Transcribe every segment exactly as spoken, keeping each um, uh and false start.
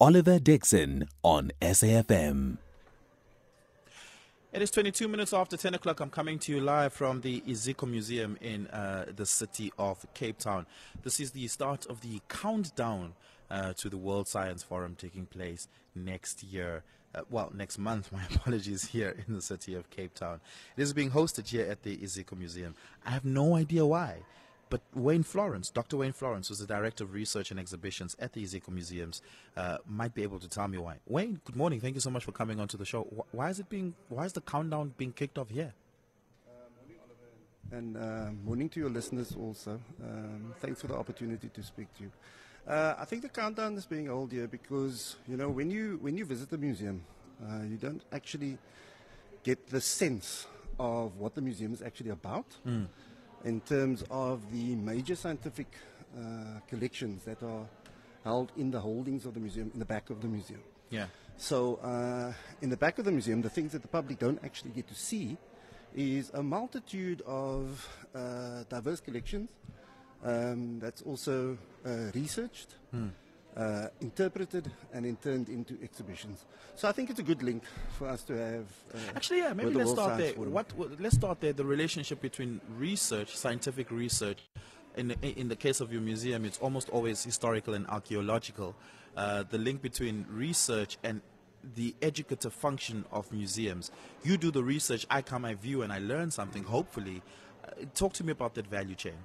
Oliver Dixon on S A F M. It is twenty-two minutes after ten o'clock. I'm coming to you live from the Iziko Museum in uh, the city of Cape Town. This is the start of the countdown uh, to the World Science Forum taking place next year. Uh, well, next month, my apologies, here in the city of Cape Town. It is being hosted here at the Iziko Museum. I have no idea why. But Wayne Florence, Doctor Wayne Florence, who's the Director of Research and Exhibitions at the Iziko Museums, uh, might be able to tell me why. Wayne, good morning. Thank you so much for coming onto the show. Why is it being? Why is the countdown being kicked off here? Uh, morning, Oliver, and uh, morning to your listeners also. Um, thanks for the opportunity to speak to you. Uh, I think the countdown is being held here because you know when you when you visit the museum, uh, you don't actually get the sense of what the museum is actually about. Mm. In terms of the major scientific uh, collections that are held in the holdings of the museum, in the back of the museum. Yeah. So uh, in the back of the museum, the things that the public don't actually get to see is a multitude of uh, diverse collections um, that's also uh, researched, mm. uh, interpreted, and then turned into exhibitions. So I think it's a good link for us to have. Uh, actually, yeah, maybe let's start there. What, what, let's start there, the relationship between research, scientific research. In, in the case of your museum, it's almost always historical and archaeological. Uh, the link between research and the educative function of museums. You do the research, I come, I view, and I learn something, hopefully. Uh, talk to me about that value chain.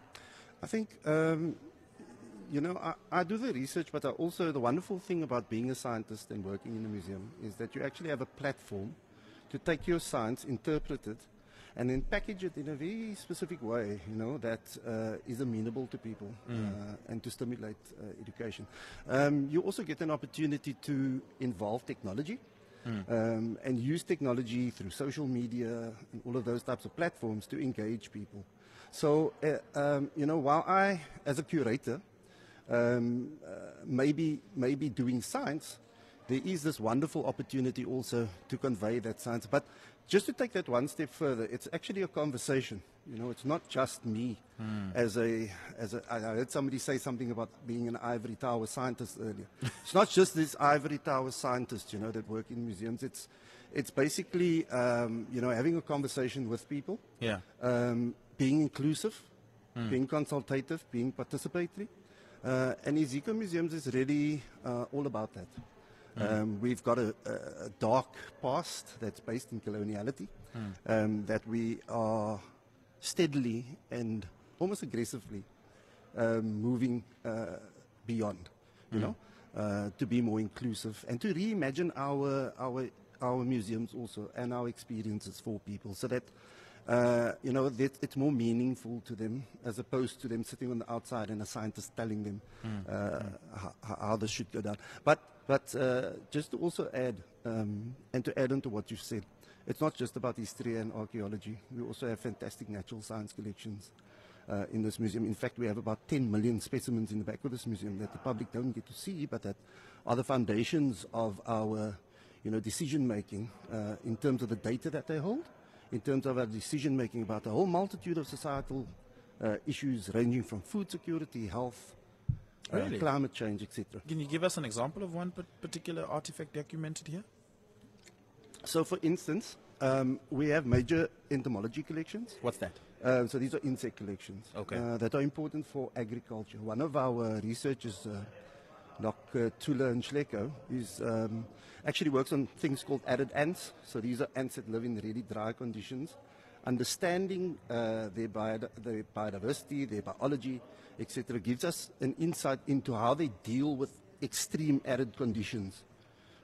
I think... Um, You know, I, I do the research, but I also, the wonderful thing about being a scientist and working in a museum is that you actually have a platform to take your science, interpret it, and then package it in a very specific way, you know, that uh, is amenable to people mm. uh, and to stimulate uh, education. Um, you also get an opportunity to involve technology mm. um, and use technology through social media and all of those types of platforms to engage people. So, uh, um, you know, while I, as a curator, Um, uh, maybe, maybe doing science, there is this wonderful opportunity also to convey that science. But just to take that one step further, it's actually a conversation. You know, it's not just me mm. as a, as a, I heard somebody say something about being an ivory tower scientist earlier. It's not just these ivory tower scientists, you know, that work in museums. It's, it's basically, um, you know, having a conversation with people, yeah. um, being inclusive, mm. being consultative, being participatory. Uh, and Iziko Museums is really uh, all about that. Mm. Um, we've got a, a dark past that's based in coloniality mm. um, that we are steadily and almost aggressively um, moving uh, beyond, you mm. know, uh, to be more inclusive and to reimagine our, our, our museums also and our experiences for people so that Uh, you know, that it's more meaningful to them as opposed to them sitting on the outside and a scientist telling them mm. Uh, mm. How, how this should go down. But, but uh, just to also add, um, and to add on to what you've said, it's not just about history and archaeology. We also have fantastic natural science collections uh, in this museum. In fact, we have about ten million specimens in the back of this museum that the public don't get to see, but that are the foundations of our, you know, decision making uh, in terms of the data that they hold. In terms of our decision-making about a whole multitude of societal uh, issues ranging from food security, health, uh, really? climate change, et cetera. Can you give us an example of one particular artifact documented here? So, for instance, um, we have major entomology collections. What's that? Uh, so these are insect collections okay. uh, that are important for agriculture. One of our researchers, uh, Doctor Thule Nschleko, is um, actually works on things called arid ants. So these are ants that live in really dry conditions. Understanding uh, their, bio their biodiversity, their biology, et cetera, gives us an insight into how they deal with extreme arid conditions.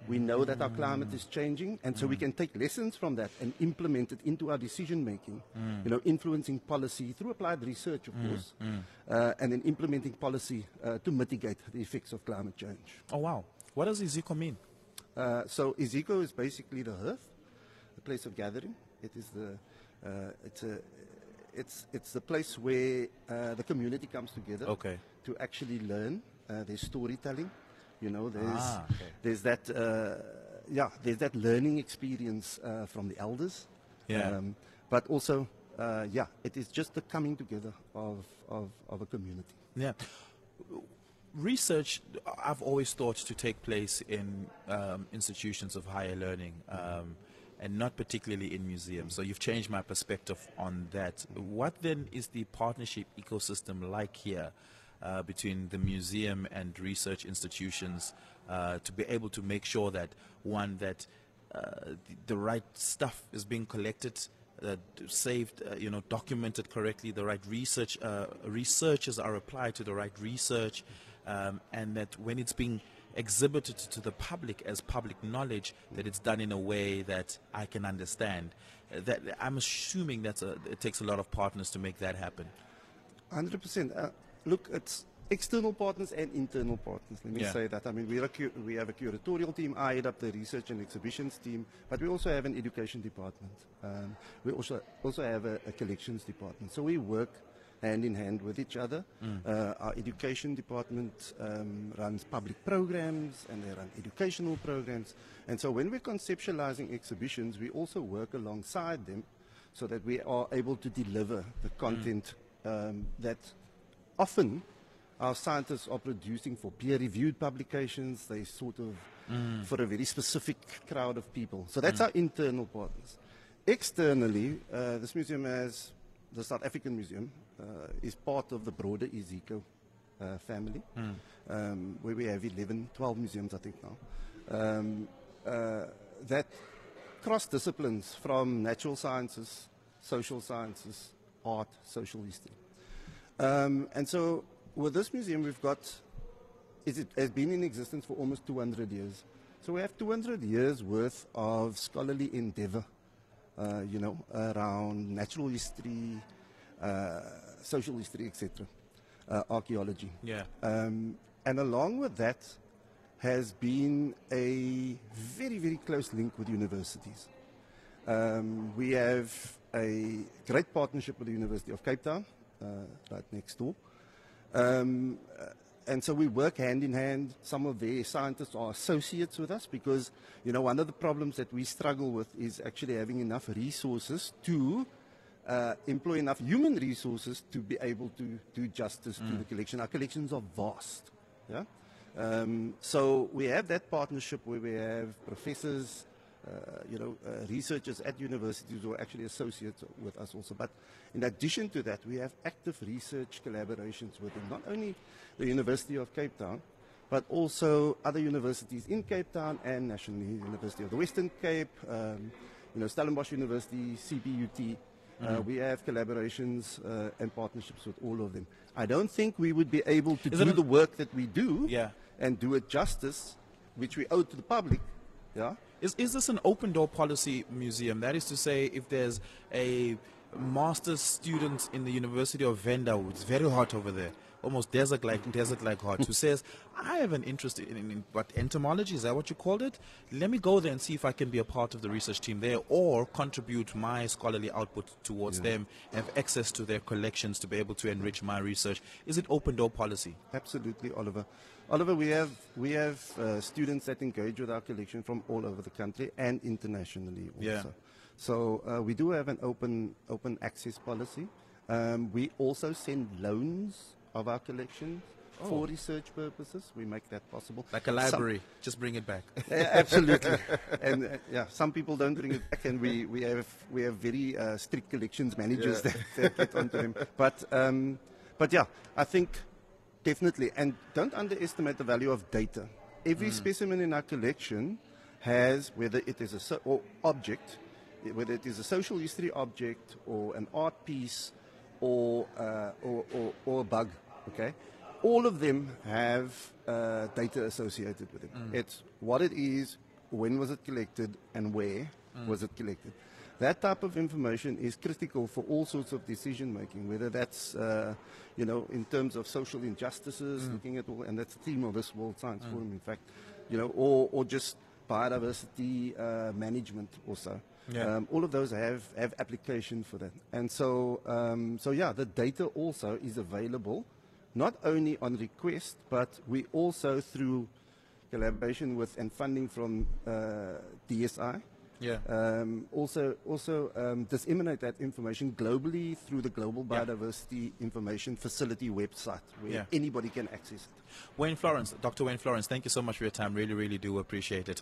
We know that our climate is changing, and so mm. we can take lessons from that and implement it into our decision-making, mm. you know, influencing policy through applied research, of mm. course, mm. Uh, and then implementing policy uh, to mitigate the effects of climate change. Oh, wow. What does Iziko mean? Uh, so Iziko is basically the hearth, the place of gathering. It is the, uh, it's, a, it's, it's the place where uh, the community comes together okay. to actually learn uh, their storytelling. You know, there's, ah, okay. there's that, uh, yeah, there's that learning experience uh, from the elders. Yeah. Um, but also, uh, yeah, it is just the coming together of, of, of a community. Yeah. research, I've always thought, to take place in um, institutions of higher learning, um, and not particularly in museums. So you've changed my perspective on that. What then is the partnership ecosystem like here uh, between the museum and research institutions uh, to be able to make sure that, one, that uh, the, the right stuff is being collected, Uh, saved, uh, you know, documented correctly, the right research, uh, researchers are applied to the right research, um, and that when it's being exhibited to the public as public knowledge, that it's done in a way that I can understand. Uh, that I'm assuming that's a, it takes a lot of partners to make that happen. one hundred percent. Uh, look, it's external partners and internal partners. Let me yeah. say that. I mean, we, are a we have a curatorial team. I head up the research and exhibitions team, but we also have an education department. Um, we also also have a, a collections department. So we work hand in hand with each other. Mm. Uh, our education department um, runs public programs, and they run educational programs. And so when we're conceptualizing exhibitions, we also work alongside them so that we are able to deliver the content mm. um, that often our scientists are producing for peer-reviewed publications. They sort of mm. for a very specific crowd of people. So that's mm. our internal partners. Externally, uh, this museum has, the South African Museum, uh, is part of the broader Iziko uh, family, mm. um, where we have eleven, twelve museums, I think now, um, uh, that cross disciplines from natural sciences, social sciences, art, social history. Um, and so, with this museum, we've got, it has been in existence for almost two hundred years. So we have two hundred years worth of scholarly endeavor, uh, you know, around natural history, uh, social history, et cetera, uh, archaeology. Yeah. Um, and along with that has been a very, very close link with universities. Um, we have a great partnership with the University of Cape Town, uh, right next door. Um, and so we work hand in hand. Some of their scientists are associates with us because, you know, one of the problems that we struggle with is actually having enough resources to uh, employ enough human resources to be able to do justice mm. to the collection. Our collections are vast. Yeah? Um, so we have that partnership where we have professors, uh, you know, uh, researchers at universities who are actually associates with us also. But in addition to that, we have active research collaborations with not only the University of Cape Town, but also other universities in Cape Town and nationally, University of the Western Cape, um, you know, Stellenbosch University, C P U T. Uh, we have collaborations uh, and partnerships with all of them. I don't think we would be able to Is do the work that we do yeah. and do it justice, which we owe to the public. Yeah. Is, is this an open door policy museum? That is to say, if there's a master's student in the University of Venda, it's very hot over there, almost desert-like, desert-like hot, who says, I have an interest in, in, in what, entomology, is that what you called it? Let me go there and see if I can be a part of the research team there or contribute my scholarly output towards yeah. them, have access to their collections to be able to enrich my research. Is it open door policy? Absolutely, Oliver. Oliver, we have, we have uh, students that engage with our collection from all over the country and internationally also. Yeah. So uh, we do have an open, open access policy. Um, we also send loans of our collections oh. for research purposes. We make that possible. Like a library, some, just bring it back. Yeah, absolutely. And uh, yeah, some people don't bring it back, and we, we have we have very uh, strict collections managers yeah. that, that get onto them. But um, but yeah, I think definitely, and don't underestimate the value of data. Every mm. specimen in our collection has, whether it is a so or object, whether it is a social history object or an art piece, Or, uh, or, or, or a bug, okay? All of them have uh, data associated with it. Mm. It's what it is, when was it collected, and where mm. was it collected. That type of information is critical for all sorts of decision-making, whether that's, uh, you know, in terms of social injustices, mm. looking at all, and that's the theme of this World Science mm. Forum, in fact, you know, or, or just biodiversity uh, management also. Yeah. Um, all of those have, have application for that. And so, um, so yeah, the data also is available, not only on request, but we also, through collaboration with and funding from uh, D S I, Yeah. Um, also, also um, disseminate that information globally through the Global Biodiversity yeah. Information Facility website, where yeah. anybody can access it. Wayne Florence, Doctor Wayne Florence, thank you so much for your time. Really, really do appreciate it.